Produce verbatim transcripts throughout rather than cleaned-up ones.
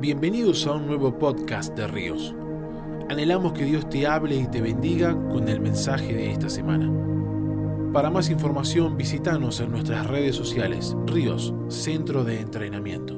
Bienvenidos a un nuevo podcast de Ríos. Anhelamos que Dios te hable y te bendiga con el mensaje de esta semana. Para más información, visítanos en nuestras redes sociales, Ríos, Centro de Entrenamiento.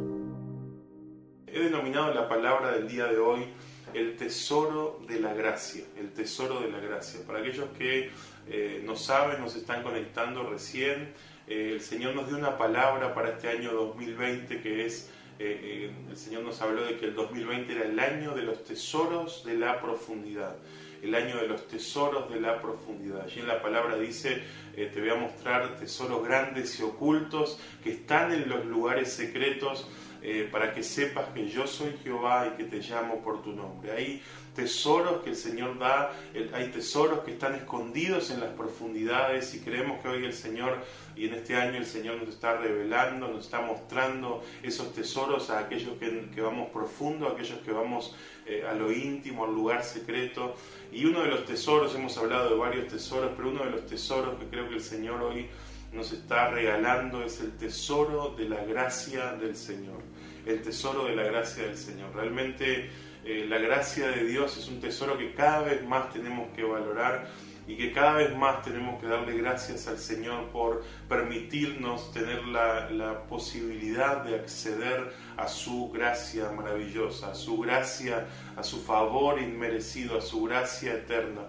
He denominado la palabra del día de hoy el tesoro de la gracia, el tesoro de la gracia. Para aquellos que eh, no saben, nos están conectando recién, eh, el Señor nos dio una palabra para este año dos mil veinte que es... Eh, eh, el Señor nos habló de que el dos mil veinte era el año de los tesoros de la profundidad, el año de los tesoros de la profundidad. Allí en la palabra dice, eh, te voy a mostrar tesoros grandes y ocultos que están en los lugares secretos, eh, para que sepas que yo soy Jehová y que te llamo por tu nombre. Hay tesoros que el Señor da, el, hay tesoros que están escondidos en las profundidades, y creemos que hoy el Señor, y en este año el Señor nos está revelando, nos está mostrando esos tesoros a aquellos que, que vamos profundo, a aquellos que vamos eh, a lo íntimo, al lugar secreto. Y uno de los tesoros, hemos hablado de varios tesoros, pero uno de los tesoros que creo que el Señor hoy nos está regalando es el tesoro de la gracia del Señor. El tesoro de la gracia del Señor. Realmente eh, la gracia de Dios es un tesoro que cada vez más tenemos que valorar, y que cada vez más tenemos que darle gracias al Señor por permitirnos tener la, la posibilidad de acceder a su gracia maravillosa, a su gracia, a su favor inmerecido, a su gracia eterna.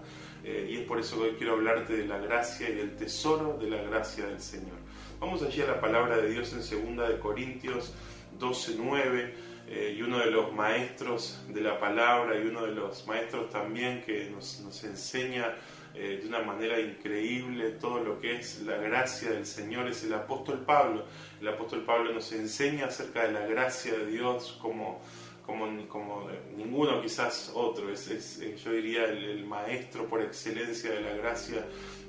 Eh, y es por eso que hoy quiero hablarte de la gracia y del tesoro de la gracia del Señor. Vamos allí a la palabra de Dios en Segunda de Corintios doce nueve. Eh, y uno de los maestros de la palabra, y uno de los maestros también que nos, nos enseña eh, de una manera increíble todo lo que es la gracia del Señor, es el apóstol Pablo. El apóstol Pablo nos enseña acerca de la gracia de Dios como, como, como ninguno quizás otro. Es, es, yo diría el, el maestro por excelencia de la gracia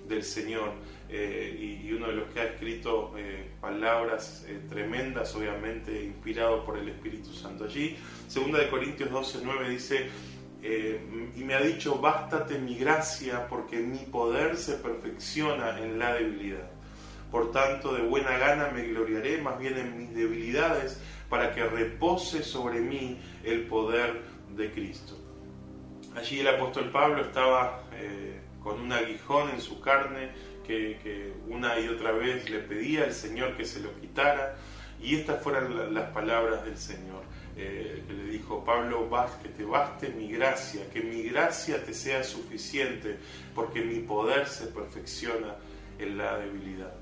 del Señor, eh, y, y uno de los que ha escrito eh, palabras eh, tremendas, obviamente inspirado por el Espíritu Santo. Allí Segunda de Corintios doce nueve dice, eh, y me ha dicho, bástate mi gracia, porque mi poder se perfecciona en la debilidad. Por tanto, de buena gana me gloriaré más bien en mis debilidades, para que repose sobre mí el poder de Cristo. Allí el apóstol Pablo estaba eh, con un aguijón en su carne que, que una y otra vez le pedía al Señor que se lo quitara, y estas fueron la, las palabras del Señor, eh, que le dijo Pablo, que te baste mi gracia, que mi gracia te sea suficiente, porque mi poder se perfecciona en la debilidad.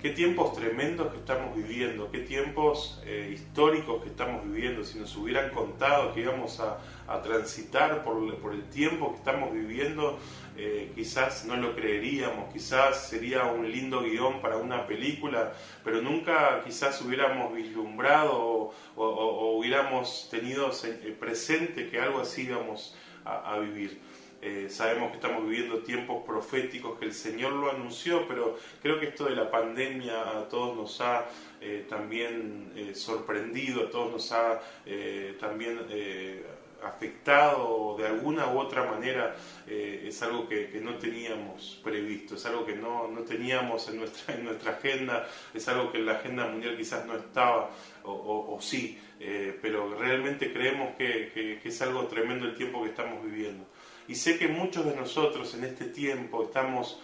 Qué tiempos tremendos que estamos viviendo, qué tiempos eh, históricos que estamos viviendo. Si nos hubieran contado que íbamos a, a transitar por, por el tiempo que estamos viviendo, eh, quizás no lo creeríamos, quizás sería un lindo guión para una película, pero nunca quizás hubiéramos vislumbrado o, o, o hubiéramos tenido presente que algo así íbamos a, a vivir. Eh, sabemos que estamos viviendo tiempos proféticos, que el Señor lo anunció, pero creo que esto de la pandemia a todos nos ha eh, también eh, sorprendido, a todos nos ha eh, también eh, afectado de alguna u otra manera. Eh, es algo que, que no teníamos previsto, es algo que no, no teníamos en nuestra, en nuestra agenda, es algo que en la agenda mundial quizás no estaba, o, o, o sí, eh, pero realmente creemos que, que, que es algo tremendo el tiempo que estamos viviendo. Y sé que muchos de nosotros en este tiempo estamos,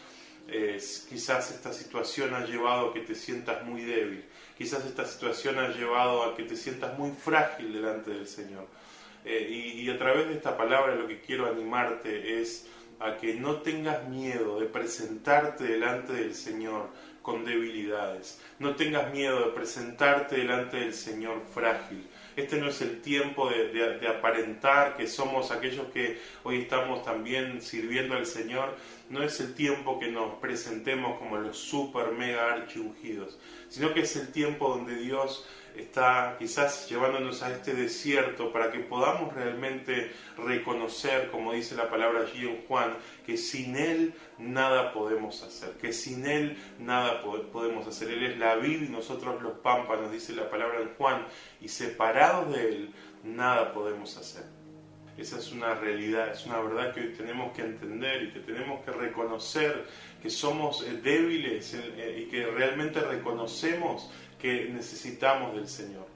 eh, quizás esta situación ha llevado a que te sientas muy débil, quizás esta situación ha llevado a que te sientas muy frágil delante del Señor. Eh, y, y a través de esta palabra lo que quiero animarte es a que no tengas miedo de presentarte delante del Señor con debilidades. No tengas miedo de presentarte delante del Señor frágil. Este no es el tiempo de, de, de aparentar que somos aquellos que hoy estamos también sirviendo al Señor. No es el tiempo que nos presentemos como los super mega archi ungidos, sino que es el tiempo donde Dios está quizás llevándonos a este desierto para que podamos realmente reconocer, como dice la palabra allí en Juan, que sin Él nada podemos hacer, que sin Él nada podemos hacer. Él es la vid y nosotros los pámpanos, dice la palabra en Juan, y separados de Él nada podemos hacer. Esa es una realidad, es una verdad que hoy tenemos que entender y que tenemos que reconocer que somos débiles y que realmente reconocemos que necesitamos del Señor.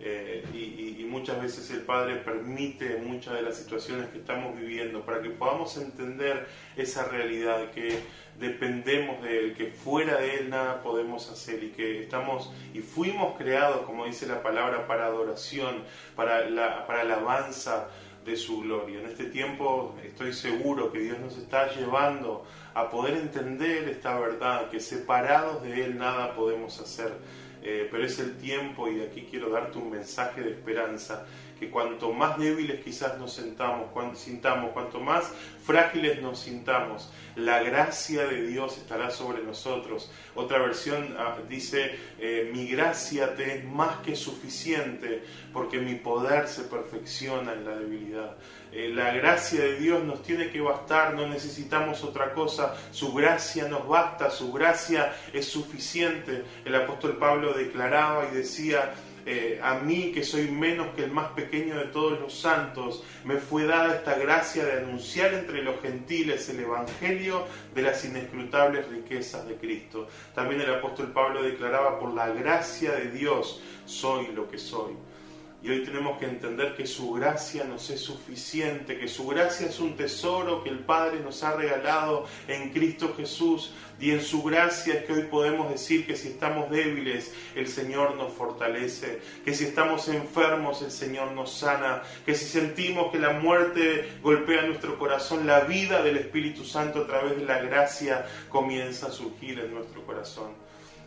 Eh, y, y muchas veces el Padre permite muchas de las situaciones que estamos viviendo para que podamos entender esa realidad, que dependemos de Él, que fuera de Él nada podemos hacer, y que estamos y fuimos creados, como dice la palabra, para adoración, para la, para alabanza de su gloria. En este tiempo estoy seguro que Dios nos está llevando a poder entender esta verdad, que separados de Él nada podemos hacer. Eh, pero es el tiempo, y de aquí quiero darte un mensaje de esperanza, que cuanto más débiles quizás nos sentamos, cuan, sintamos, cuanto más frágiles nos sintamos, la gracia de Dios estará sobre nosotros. Otra versión ah, dice, eh, mi gracia te es más que suficiente, porque mi poder se perfecciona en la debilidad. Eh, la gracia de Dios nos tiene que bastar, no necesitamos otra cosa, su gracia nos basta, su gracia es suficiente. El apóstol Pablo declaraba y decía, Eh, a mí, que soy menos que el más pequeño de todos los santos, me fue dada esta gracia de anunciar entre los gentiles el evangelio de las inescrutables riquezas de Cristo. También el apóstol Pablo declaraba, por la gracia de Dios soy lo que soy. Y hoy tenemos que entender que su gracia nos es suficiente, que su gracia es un tesoro que el Padre nos ha regalado en Cristo Jesús. Y en su gracia es que hoy podemos decir que si estamos débiles, el Señor nos fortalece. Que si estamos enfermos, el Señor nos sana. Que si sentimos que la muerte golpea nuestro corazón, la vida del Espíritu Santo a través de la gracia comienza a surgir en nuestro corazón.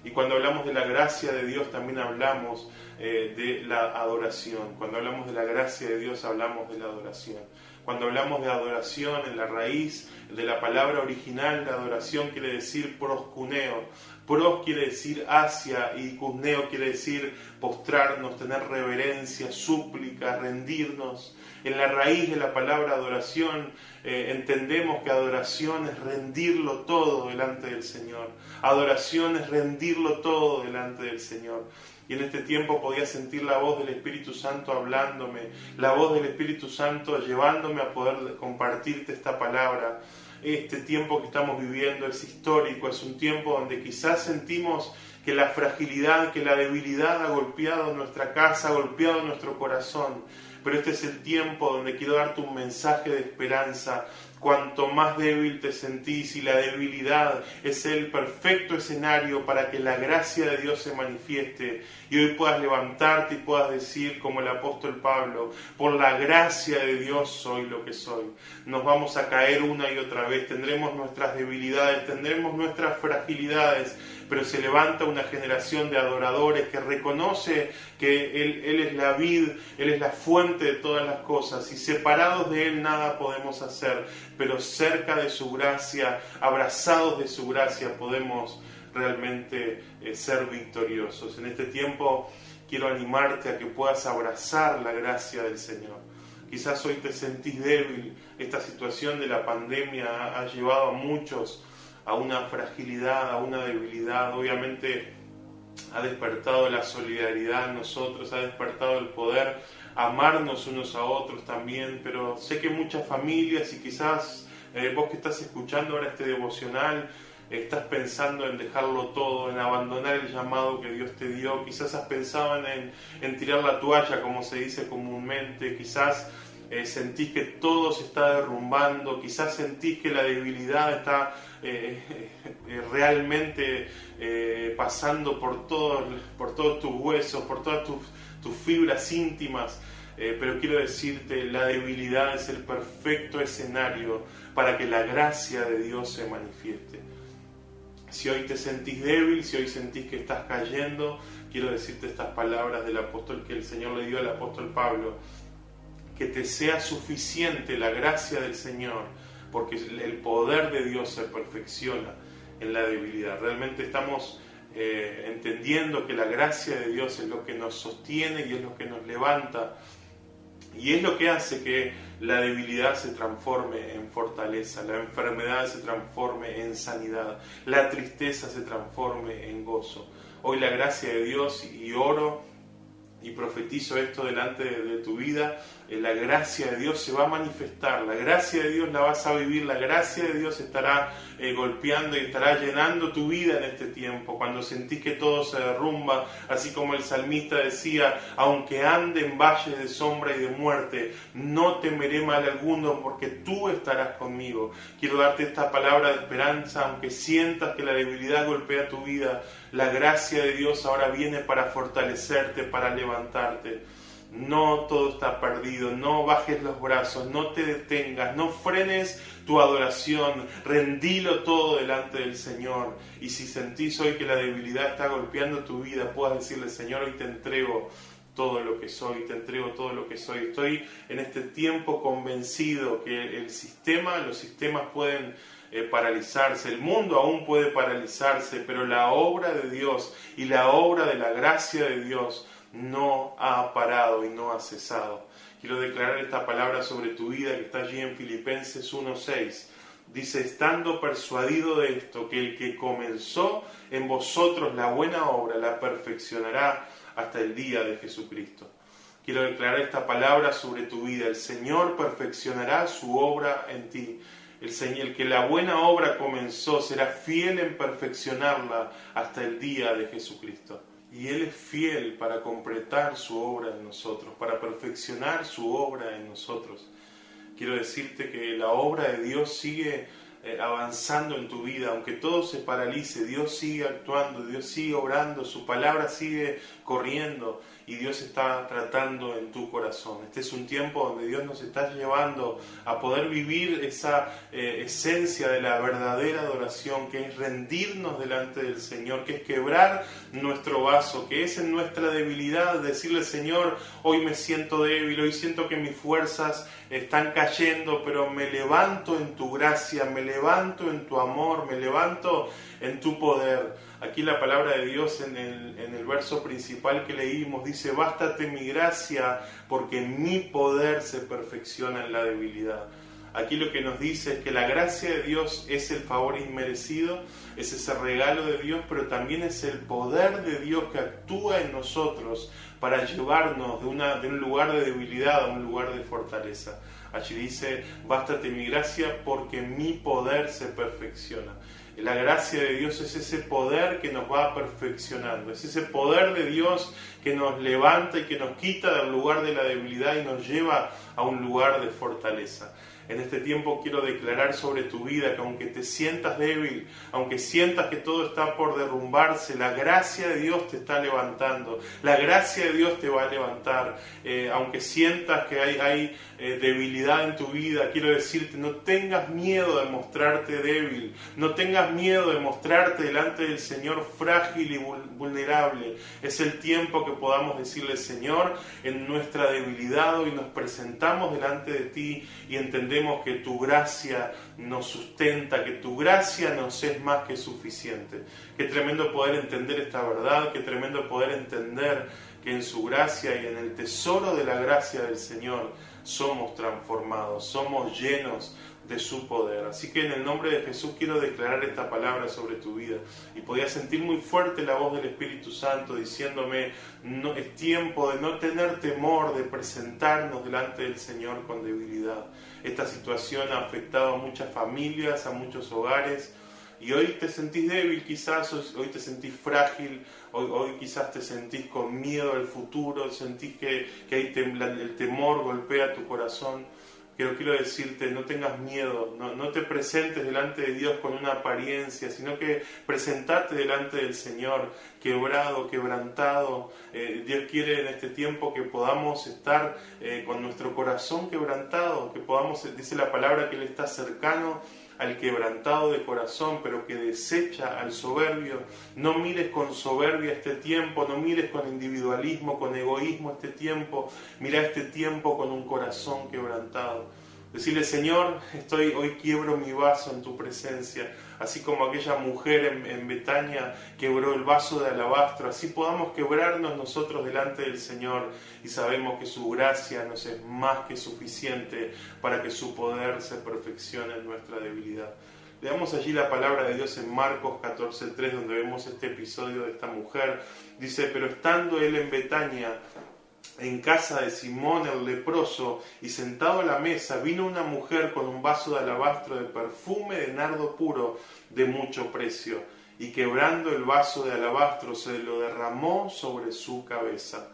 Y cuando hablamos de la gracia de Dios, también hablamos eh, de la adoración. Cuando hablamos de la gracia de Dios, hablamos de la adoración. Cuando hablamos de adoración, en la raíz de la palabra original, la adoración quiere decir proscuneo. Pros quiere decir hacia, y cusneo quiere decir postrarnos, tener reverencia, súplica, rendirnos. En la raíz de la palabra adoración eh, entendemos que adoración es rendirlo todo delante del Señor. Adoración es rendirlo todo delante del Señor. Y en este tiempo podía sentir la voz del Espíritu Santo hablándome, la voz del Espíritu Santo llevándome a poder compartirte esta palabra. Este tiempo que estamos viviendo es histórico, es un tiempo donde quizás sentimos que la fragilidad, que la debilidad ha golpeado nuestra casa, ha golpeado nuestro corazón. Pero este es el tiempo donde quiero darte un mensaje de esperanza. Cuanto más débil te sentís, y la debilidad es el perfecto escenario para que la gracia de Dios se manifieste, y hoy puedas levantarte y puedas decir, como el apóstol Pablo, por la gracia de Dios soy lo que soy. Nos vamos a caer una y otra vez, tendremos nuestras debilidades, tendremos nuestras fragilidades, pero se levanta una generación de adoradores que reconoce que Él, Él es la vid, Él es la fuente de todas las cosas, y separados de Él nada podemos hacer, pero cerca de su gracia, abrazados de su gracia, podemos realmente eh, ser victoriosos. En este tiempo quiero animarte a que puedas abrazar la gracia del Señor. Quizás hoy te sentís débil, esta situación de la pandemia ha, ha llevado a muchos a una fragilidad, a una debilidad. Obviamente ha despertado la solidaridad en nosotros, ha despertado el poder amarnos unos a otros también, pero sé que muchas familias, y quizás eh, vos que estás escuchando ahora este devocional, estás pensando en dejarlo todo, en abandonar el llamado que Dios te dio, quizás has pensado en, en tirar la toalla, como se dice comúnmente, quizás Eh, sentís que todo se está derrumbando, quizás sentís que la debilidad está eh, eh, realmente eh, pasando por todos por todos tus huesos, por todas tus, tus fibras íntimas. Eh, pero quiero decirte, la debilidad es el perfecto escenario para que la gracia de Dios se manifieste. Si hoy te sentís débil, si hoy sentís que estás cayendo, quiero decirte estas palabras del apóstol, que el Señor le dio al apóstol Pablo: que te sea suficiente la gracia del Señor, porque el poder de Dios se perfecciona en la debilidad. Realmente estamos eh, entendiendo que la gracia de Dios es lo que nos sostiene y es lo que nos levanta, y es lo que hace que la debilidad se transforme en fortaleza, la enfermedad se transforme en sanidad, la tristeza se transforme en gozo. Hoy la gracia de Dios, y oro y profetizo esto delante de, de tu vida, la gracia de Dios se va a manifestar, la gracia de Dios la vas a vivir, la gracia de Dios estará eh, golpeando y estará llenando tu vida en este tiempo, cuando sentís que todo se derrumba, así como el salmista decía, aunque ande en valles de sombra y de muerte, no temeré mal alguno porque tú estarás conmigo. Quiero darte esta palabra de esperanza, aunque sientas que la debilidad golpea tu vida, la gracia de Dios ahora viene para fortalecerte, para levantarte. No todo está perdido, no bajes los brazos, no te detengas, no frenes tu adoración, rendilo todo delante del Señor. Y si sentís hoy que la debilidad está golpeando tu vida, puedas decirle, Señor, hoy te entrego todo lo que soy, te entrego todo lo que soy. Estoy en este tiempo convencido que el sistema, los sistemas pueden Eh, paralizarse, el mundo aún puede paralizarse, pero la obra de Dios y la obra de la gracia de Dios no ha parado y no ha cesado. Quiero declarar esta palabra sobre tu vida que está allí en Filipenses uno seis. Dice, estando persuadido de esto, que el que comenzó en vosotros la buena obra la perfeccionará hasta el día de Jesucristo. Quiero declarar esta palabra sobre tu vida. El Señor perfeccionará su obra en ti. El Señor, que la buena obra comenzó, será fiel en perfeccionarla hasta el día de Jesucristo. Y Él es fiel para completar su obra en nosotros, para perfeccionar su obra en nosotros. Quiero decirte que la obra de Dios sigue avanzando en tu vida, aunque todo se paralice, Dios sigue actuando, Dios sigue obrando, su palabra sigue corriendo y Dios está tratando en tu corazón. Este es un tiempo donde Dios nos está llevando a poder vivir esa eh, esencia de la verdadera adoración, que es rendirnos delante del Señor, que es quebrar nuestro vaso, que es en nuestra debilidad decirle, Señor, hoy me siento débil, hoy siento que mis fuerzas están cayendo, pero me levanto en tu gracia, me levanto en tu amor, me levanto en tu poder. Aquí la palabra de Dios en el, en el verso principal que leímos dice, bástate mi gracia porque mi poder se perfecciona en la debilidad. Aquí lo que nos dice es que la gracia de Dios es el favor inmerecido, es ese regalo de Dios, pero también es el poder de Dios que actúa en nosotros para llevarnos de, una, de un lugar de debilidad a un lugar de fortaleza. Allí dice, bástate mi gracia porque mi poder se perfecciona. La gracia de Dios es ese poder que nos va perfeccionando, es ese poder de Dios que nos levanta y que nos quita del lugar de la debilidad y nos lleva a un lugar de fortaleza. En este tiempo quiero declarar sobre tu vida que aunque te sientas débil, aunque sientas que todo está por derrumbarse, la gracia de Dios te está levantando, la gracia de Dios te va a levantar. Eh, aunque sientas que hay, hay eh, debilidad en tu vida, quiero decirte, no tengas miedo de mostrarte débil, no tengas miedo de mostrarte delante del Señor frágil y vulnerable. Es el tiempo que podamos decirle, Señor, en nuestra debilidad hoy nos presentamos delante de ti y entendemos que tu gracia nos sustenta, que tu gracia nos es más que suficiente. Qué tremendo poder entender esta verdad, qué tremendo poder entender que en su gracia y en el tesoro de la gracia del Señor somos transformados, somos llenos de su poder. Así que en el nombre de Jesús quiero declarar esta palabra sobre tu vida. Y podía sentir muy fuerte la voz del Espíritu Santo diciéndome, no, es tiempo de no tener temor de presentarnos delante del Señor con debilidad. Esta situación ha afectado a muchas familias, a muchos hogares. Y hoy te sentís débil quizás, hoy te sentís frágil, hoy, hoy quizás te sentís con miedo al futuro, sentís que, que hay tem- el temor golpea tu corazón. Pero quiero decirte, no tengas miedo, no, no te presentes delante de Dios con una apariencia, sino que presentarte delante del Señor, quebrado, quebrantado. Eh, Dios quiere en este tiempo que podamos estar eh, con nuestro corazón quebrantado, que podamos, dice la palabra que Él está cercano al quebrantado de corazón, pero que desecha al soberbio. No mires con soberbia este tiempo, no mires con individualismo, con egoísmo este tiempo. Mira este tiempo con un corazón quebrantado. Decirle, Señor, estoy, hoy quiebro mi vaso en tu presencia, así como aquella mujer en, en Betania quebró el vaso de alabastro, así podamos quebrarnos nosotros delante del Señor y sabemos que su gracia nos es más que suficiente para que su poder se perfeccione en nuestra debilidad. Leamos allí la palabra de Dios en Marcos catorce tres, donde vemos este episodio de esta mujer. Dice, pero estando él en Betania, en casa de Simón el leproso, y sentado a la mesa vino una mujer con un vaso de alabastro de perfume de nardo puro de mucho precio, y quebrando el vaso de alabastro se lo derramó sobre su cabeza.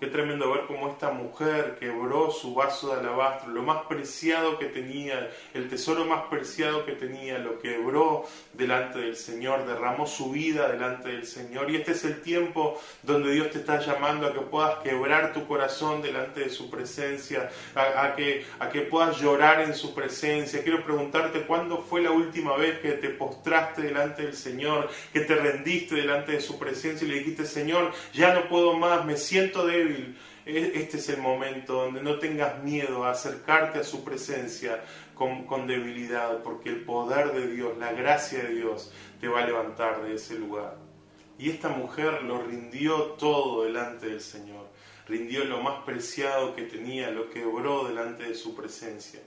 Qué tremendo ver cómo esta mujer quebró su vaso de alabastro, lo más preciado que tenía, el tesoro más preciado que tenía, lo quebró delante del Señor, derramó su vida delante del Señor. Y este es el tiempo donde Dios te está llamando a que puedas quebrar tu corazón delante de su presencia, a, a, que, a que puedas llorar en su presencia. Quiero preguntarte, ¿cuándo fue la última vez que te postraste delante del Señor, que te rendiste delante de su presencia y le dijiste: Señor, ya no puedo más, me siento débil? Este es el momento donde no tengas miedo a acercarte a su presencia con, con debilidad, porque el poder de Dios, la gracia de Dios te va a levantar de ese lugar. Y esta mujer lo rindió todo delante del Señor, rindió lo más preciado que tenía, lo quebró delante de su presencia.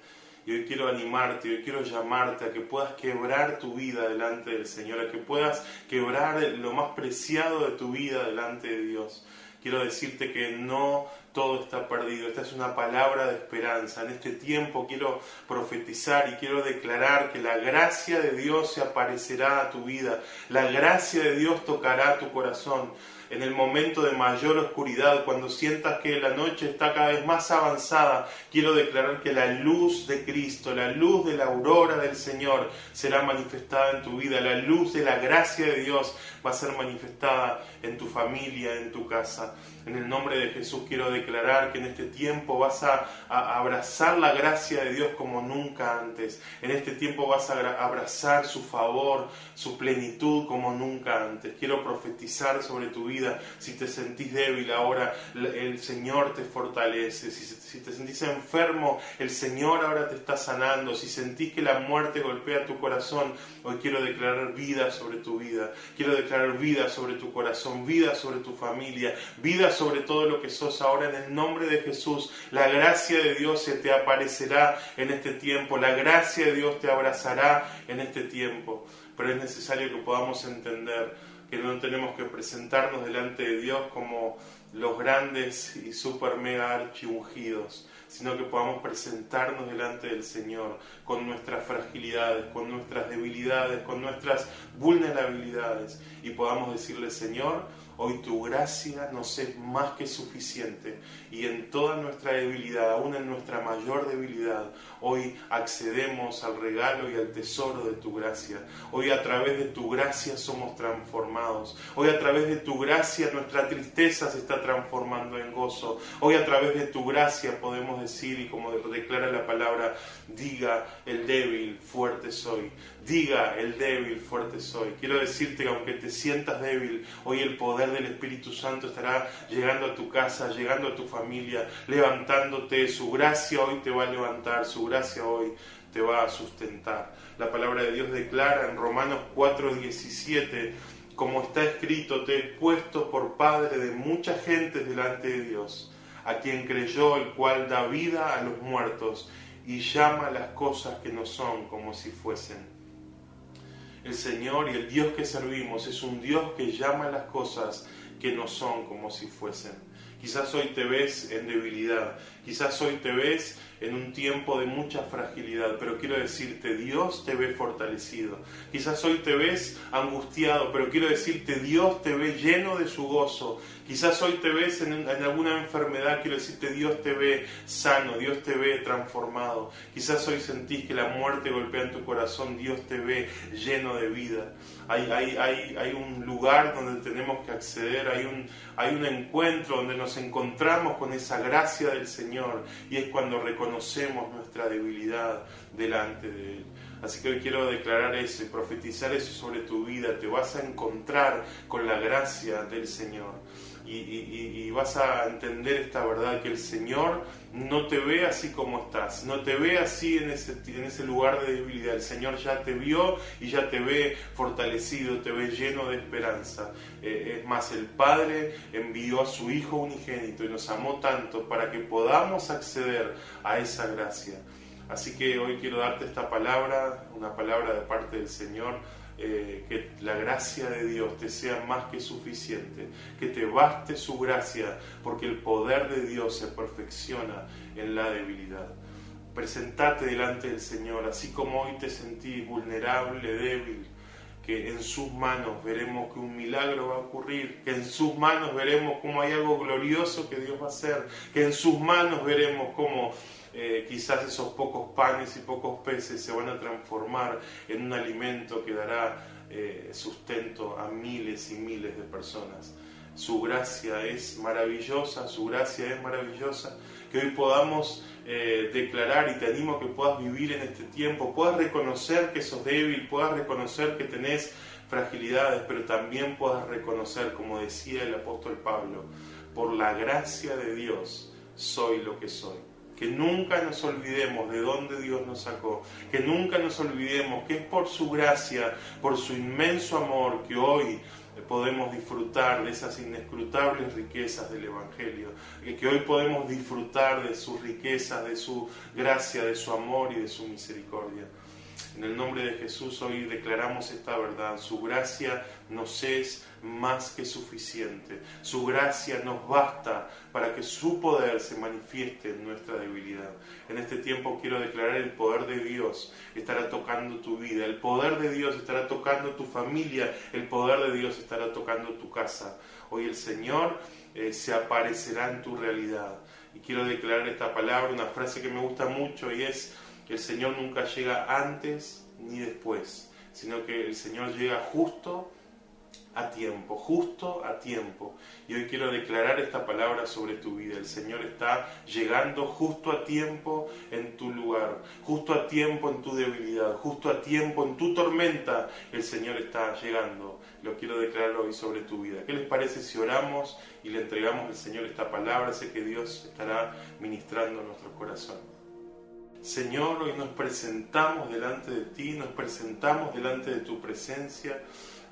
Y hoy quiero animarte, hoy quiero llamarte a que puedas quebrar tu vida delante del Señor, a que puedas quebrar lo más preciado de tu vida delante de Dios. Quiero decirte que no todo está perdido. Esta es una palabra de esperanza. En este tiempo quiero profetizar y quiero declarar que la gracia de Dios se aparecerá a tu vida. La gracia de Dios tocará tu corazón. En el momento de mayor oscuridad, cuando sientas que la noche está cada vez más avanzada, quiero declarar que la luz de Cristo, la luz de la aurora del Señor será manifestada en tu vida. La luz de la gracia de Dios va a ser manifestada en tu familia, en tu casa. En el nombre de Jesús quiero declarar que en este tiempo vas a, a abrazar la gracia de Dios como nunca antes. En este tiempo vas a abrazar su favor, su plenitud como nunca antes. Quiero profetizar sobre tu vida. Si te sentís débil ahora, el Señor te fortalece. Si, si te sentís enfermo, el Señor ahora te está sanando. Si sentís que la muerte golpea tu corazón, hoy quiero declarar vida sobre tu vida. Quiero declarar vida sobre tu corazón, vida sobre tu familia, vida sobre todo lo que sos ahora. En el nombre de Jesús, la gracia de Dios se te aparecerá en este tiempo. La gracia de Dios te abrazará en este tiempo. Pero es necesario que podamos entender que no tenemos que presentarnos delante de Dios como los grandes y super mega archiungidos, sino que podamos presentarnos delante del Señor con nuestras fragilidades, con nuestras debilidades, con nuestras vulnerabilidades, y podamos decirle: Señor, hoy tu gracia nos es más que suficiente, y en toda nuestra debilidad, aún en nuestra mayor debilidad, hoy accedemos al regalo y al tesoro de tu gracia. Hoy a través de tu gracia somos transformados. Hoy a través de tu gracia nuestra tristeza se está transformando en gozo. Hoy a través de tu gracia podemos decir, y como declara la palabra, diga el débil, fuerte soy. Diga el débil, fuerte soy. Quiero decirte que aunque te sientas débil, hoy el poder del Espíritu Santo estará llegando a tu casa, llegando a tu familia, levantándote. Su gracia hoy te va a levantar, su gracia hoy te va a sustentar. La palabra de Dios declara en Romanos cuatro diecisiete, como está escrito: te he puesto por padre de muchas gentes delante de Dios, a quien creyó, el cual da vida a los muertos y llama las cosas que no son como si fuesen. El Señor y el Dios que servimos es un Dios que llama las cosas que no son como si fuesen. Quizás hoy te ves en debilidad, quizás hoy te ves en un tiempo de mucha fragilidad, pero quiero decirte, Dios te ve fortalecido. Quizás hoy te ves angustiado, pero quiero decirte, Dios te ve lleno de su gozo. Quizás hoy te ves en, en alguna enfermedad, quiero decirte, Dios te ve sano, Dios te ve transformado. Quizás hoy sentís que la muerte golpea en tu corazón, Dios te ve lleno de vida. Hay, hay, hay, hay un lugar donde tenemos que acceder, hay un, hay un encuentro donde nos encontramos con esa gracia del Señor, y es cuando reconocemos Conocemos nuestra debilidad delante de Él. Así que hoy quiero declarar eso y profetizar eso sobre tu vida. Te vas a encontrar con la gracia del Señor. Y, y, y vas a entender esta verdad, que el Señor no te ve así como estás, no te ve así en ese, en ese lugar de debilidad. El Señor ya te vio y ya te ve fortalecido, te ve lleno de esperanza. Eh, es más, el Padre envió a su Hijo unigénito y nos amó tanto para que podamos acceder a esa gracia. Así que hoy quiero darte esta palabra, una palabra de parte del Señor, eh, que la gracia de Dios te sea más que suficiente, que te baste su gracia, porque el poder de Dios se perfecciona en la debilidad. Presentate delante del Señor, así como hoy te sentís vulnerable, débil, que en sus manos veremos que un milagro va a ocurrir, que en sus manos veremos cómo hay algo glorioso que Dios va a hacer, que en sus manos veremos cómo eh, quizás esos pocos panes y pocos peces se van a transformar en un alimento que dará eh, sustento a miles y miles de personas. Su gracia es maravillosa, su gracia es maravillosa, que hoy podamos Eh, declarar, y te animo a que puedas vivir en este tiempo, puedas reconocer que sos débil, puedas reconocer que tenés fragilidades, pero también puedas reconocer, como decía el apóstol Pablo, por la gracia de Dios soy lo que soy. Que nunca nos olvidemos de dónde Dios nos sacó, que nunca nos olvidemos que es por su gracia, por su inmenso amor, que hoy podemos disfrutar de esas inescrutables riquezas del Evangelio, que hoy podemos disfrutar de sus riquezas, de su gracia, de su amor y de su misericordia. En el nombre de Jesús hoy declaramos esta verdad: su gracia nos es más que suficiente, su gracia nos basta para que su poder se manifieste en nuestra debilidad. En este tiempo quiero declarar: el poder de Dios estará tocando tu vida, el poder de Dios estará tocando tu familia, el poder de Dios estará tocando tu casa. Hoy el Señor eh, se aparecerá en tu realidad. Y quiero declarar esta palabra, una frase que me gusta mucho, y es que el Señor nunca llega antes ni después, sino que el Señor llega justo a tiempo, justo a tiempo. Y hoy quiero declarar esta palabra sobre tu vida: el Señor está llegando justo a tiempo en tu lugar, justo a tiempo en tu debilidad, justo a tiempo en tu tormenta. El Señor está llegando. Lo quiero declarar hoy sobre tu vida. ¿Qué les parece si oramos y le entregamos al Señor esta palabra? Sé que Dios estará ministrando en nuestro corazón. Señor, hoy nos presentamos delante de Ti, nos presentamos delante de Tu presencia,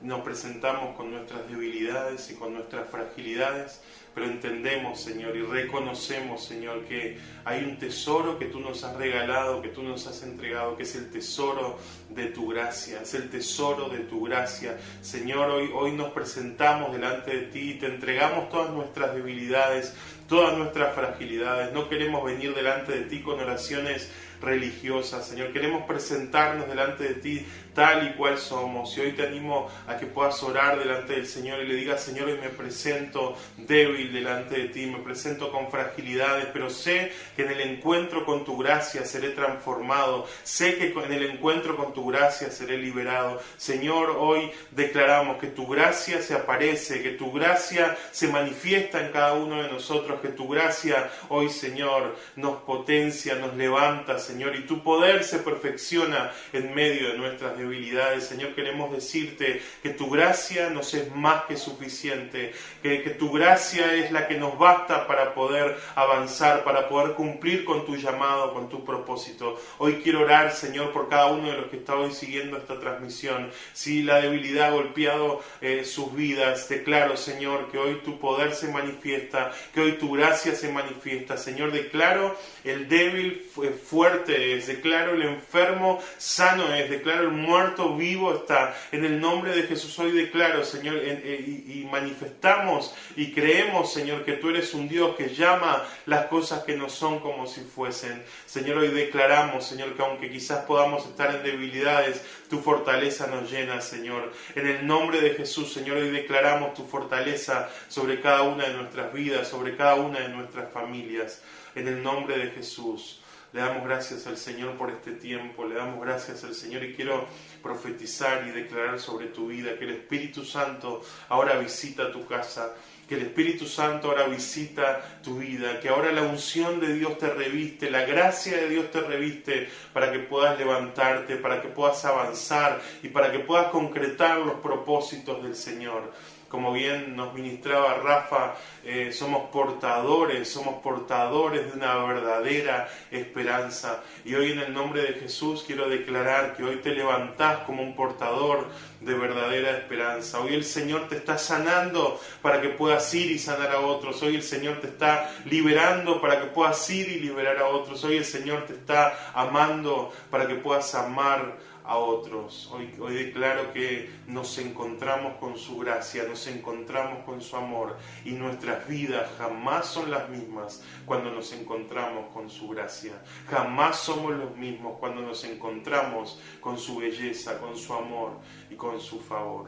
nos presentamos con nuestras debilidades y con nuestras fragilidades, pero entendemos, Señor, y reconocemos, Señor, que hay un tesoro que Tú nos has regalado, que Tú nos has entregado, que es el tesoro de Tu gracia, es el tesoro de Tu gracia. Señor, hoy, hoy nos presentamos delante de Ti y Te entregamos todas nuestras debilidades, todas nuestras fragilidades. No queremos venir delante de Ti con oraciones religiosas, Señor. Queremos presentarnos delante de Ti tal y cual somos. Y hoy te animo a que puedas orar delante del Señor y le digas: Señor, hoy me presento débil delante de Ti, me presento con fragilidades, pero sé que en el encuentro con Tu gracia seré transformado, sé que en el encuentro con Tu gracia seré liberado. Señor, hoy declaramos que Tu gracia se aparece, que Tu gracia se manifiesta en cada uno de nosotros, que Tu gracia hoy, Señor, nos potencia, nos levanta, Señor. Señor, y tu poder se perfecciona en medio de nuestras debilidades. Señor, queremos decirte que tu gracia nos es más que suficiente, que, que tu gracia es la que nos basta para poder avanzar, para poder cumplir con tu llamado, con tu propósito. Hoy quiero orar, Señor, por cada uno de los que está hoy siguiendo esta transmisión. Si la debilidad ha golpeado eh, sus vidas, declaro, Señor, que hoy tu poder se manifiesta, que hoy tu gracia se manifiesta. Señor, declaro el débil fuerte es, declaro el enfermo sano es, declaro el muerto vivo está. En el nombre de Jesús hoy declaro, Señor, en, en, y manifestamos y creemos, Señor, que tú eres un Dios que llama las cosas que no son como si fuesen. Señor, hoy declaramos, Señor, que aunque quizás podamos estar en debilidades, tu fortaleza nos llena, Señor. En el nombre de Jesús, Señor, hoy declaramos tu fortaleza sobre cada una de nuestras vidas, sobre cada una de nuestras familias. En el nombre de Jesús. Le damos gracias al Señor por este tiempo, le damos gracias al Señor, y quiero profetizar y declarar sobre tu vida que el Espíritu Santo ahora visita tu casa, que el Espíritu Santo ahora visita tu vida, que ahora la unción de Dios te reviste, la gracia de Dios te reviste para que puedas levantarte, para que puedas avanzar y para que puedas concretar los propósitos del Señor. Como bien nos ministraba Rafa, eh, somos portadores, somos portadores de una verdadera esperanza. Y hoy en el nombre de Jesús quiero declarar que hoy te levantás como un portador de verdadera esperanza. Hoy el Señor te está sanando para que puedas ir y sanar a otros. Hoy el Señor te está liberando para que puedas ir y liberar a otros. Hoy el Señor te está amando para que puedas amar a otros. Hoy, hoy declaro que nos encontramos con su gracia, nos encontramos con su amor, y nuestras vidas jamás son las mismas cuando nos encontramos con su gracia. Jamás somos los mismos cuando nos encontramos con su belleza, con su amor y con su favor.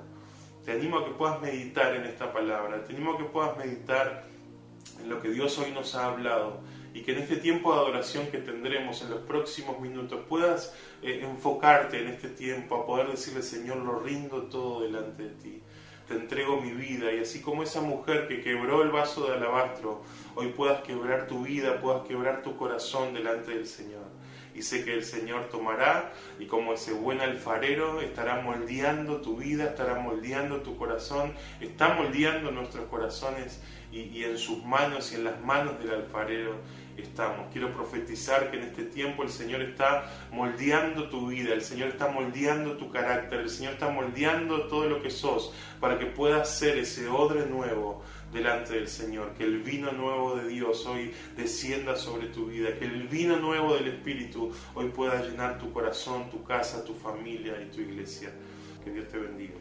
Te animo a que puedas meditar en esta palabra, te animo a que puedas meditar en lo que Dios hoy nos ha hablado, y que en este tiempo de adoración que tendremos en los próximos minutos puedas eh, enfocarte en este tiempo a poder decirle: Señor, lo rindo todo delante de ti, te entrego mi vida, y así como esa mujer que quebró el vaso de alabastro, hoy puedas quebrar tu vida, puedas quebrar tu corazón delante del Señor. Y sé que el Señor tomará, y como ese buen alfarero, estará moldeando tu vida, estará moldeando tu corazón, está moldeando nuestros corazones, y, y en sus manos y en las manos del alfarero estamos. Quiero profetizar que en este tiempo el Señor está moldeando tu vida, el Señor está moldeando tu carácter, el Señor está moldeando todo lo que sos, para que puedas ser ese odre nuevo delante del Señor. Que el vino nuevo de Dios hoy descienda sobre tu vida, que el vino nuevo del Espíritu hoy pueda llenar tu corazón, tu casa, tu familia y tu iglesia. Que Dios te bendiga.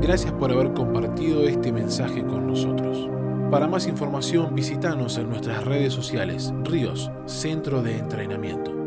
Gracias por haber compartido este mensaje con nosotros. Para más información, visítanos en nuestras redes sociales, Ríos, Centro de Entrenamiento.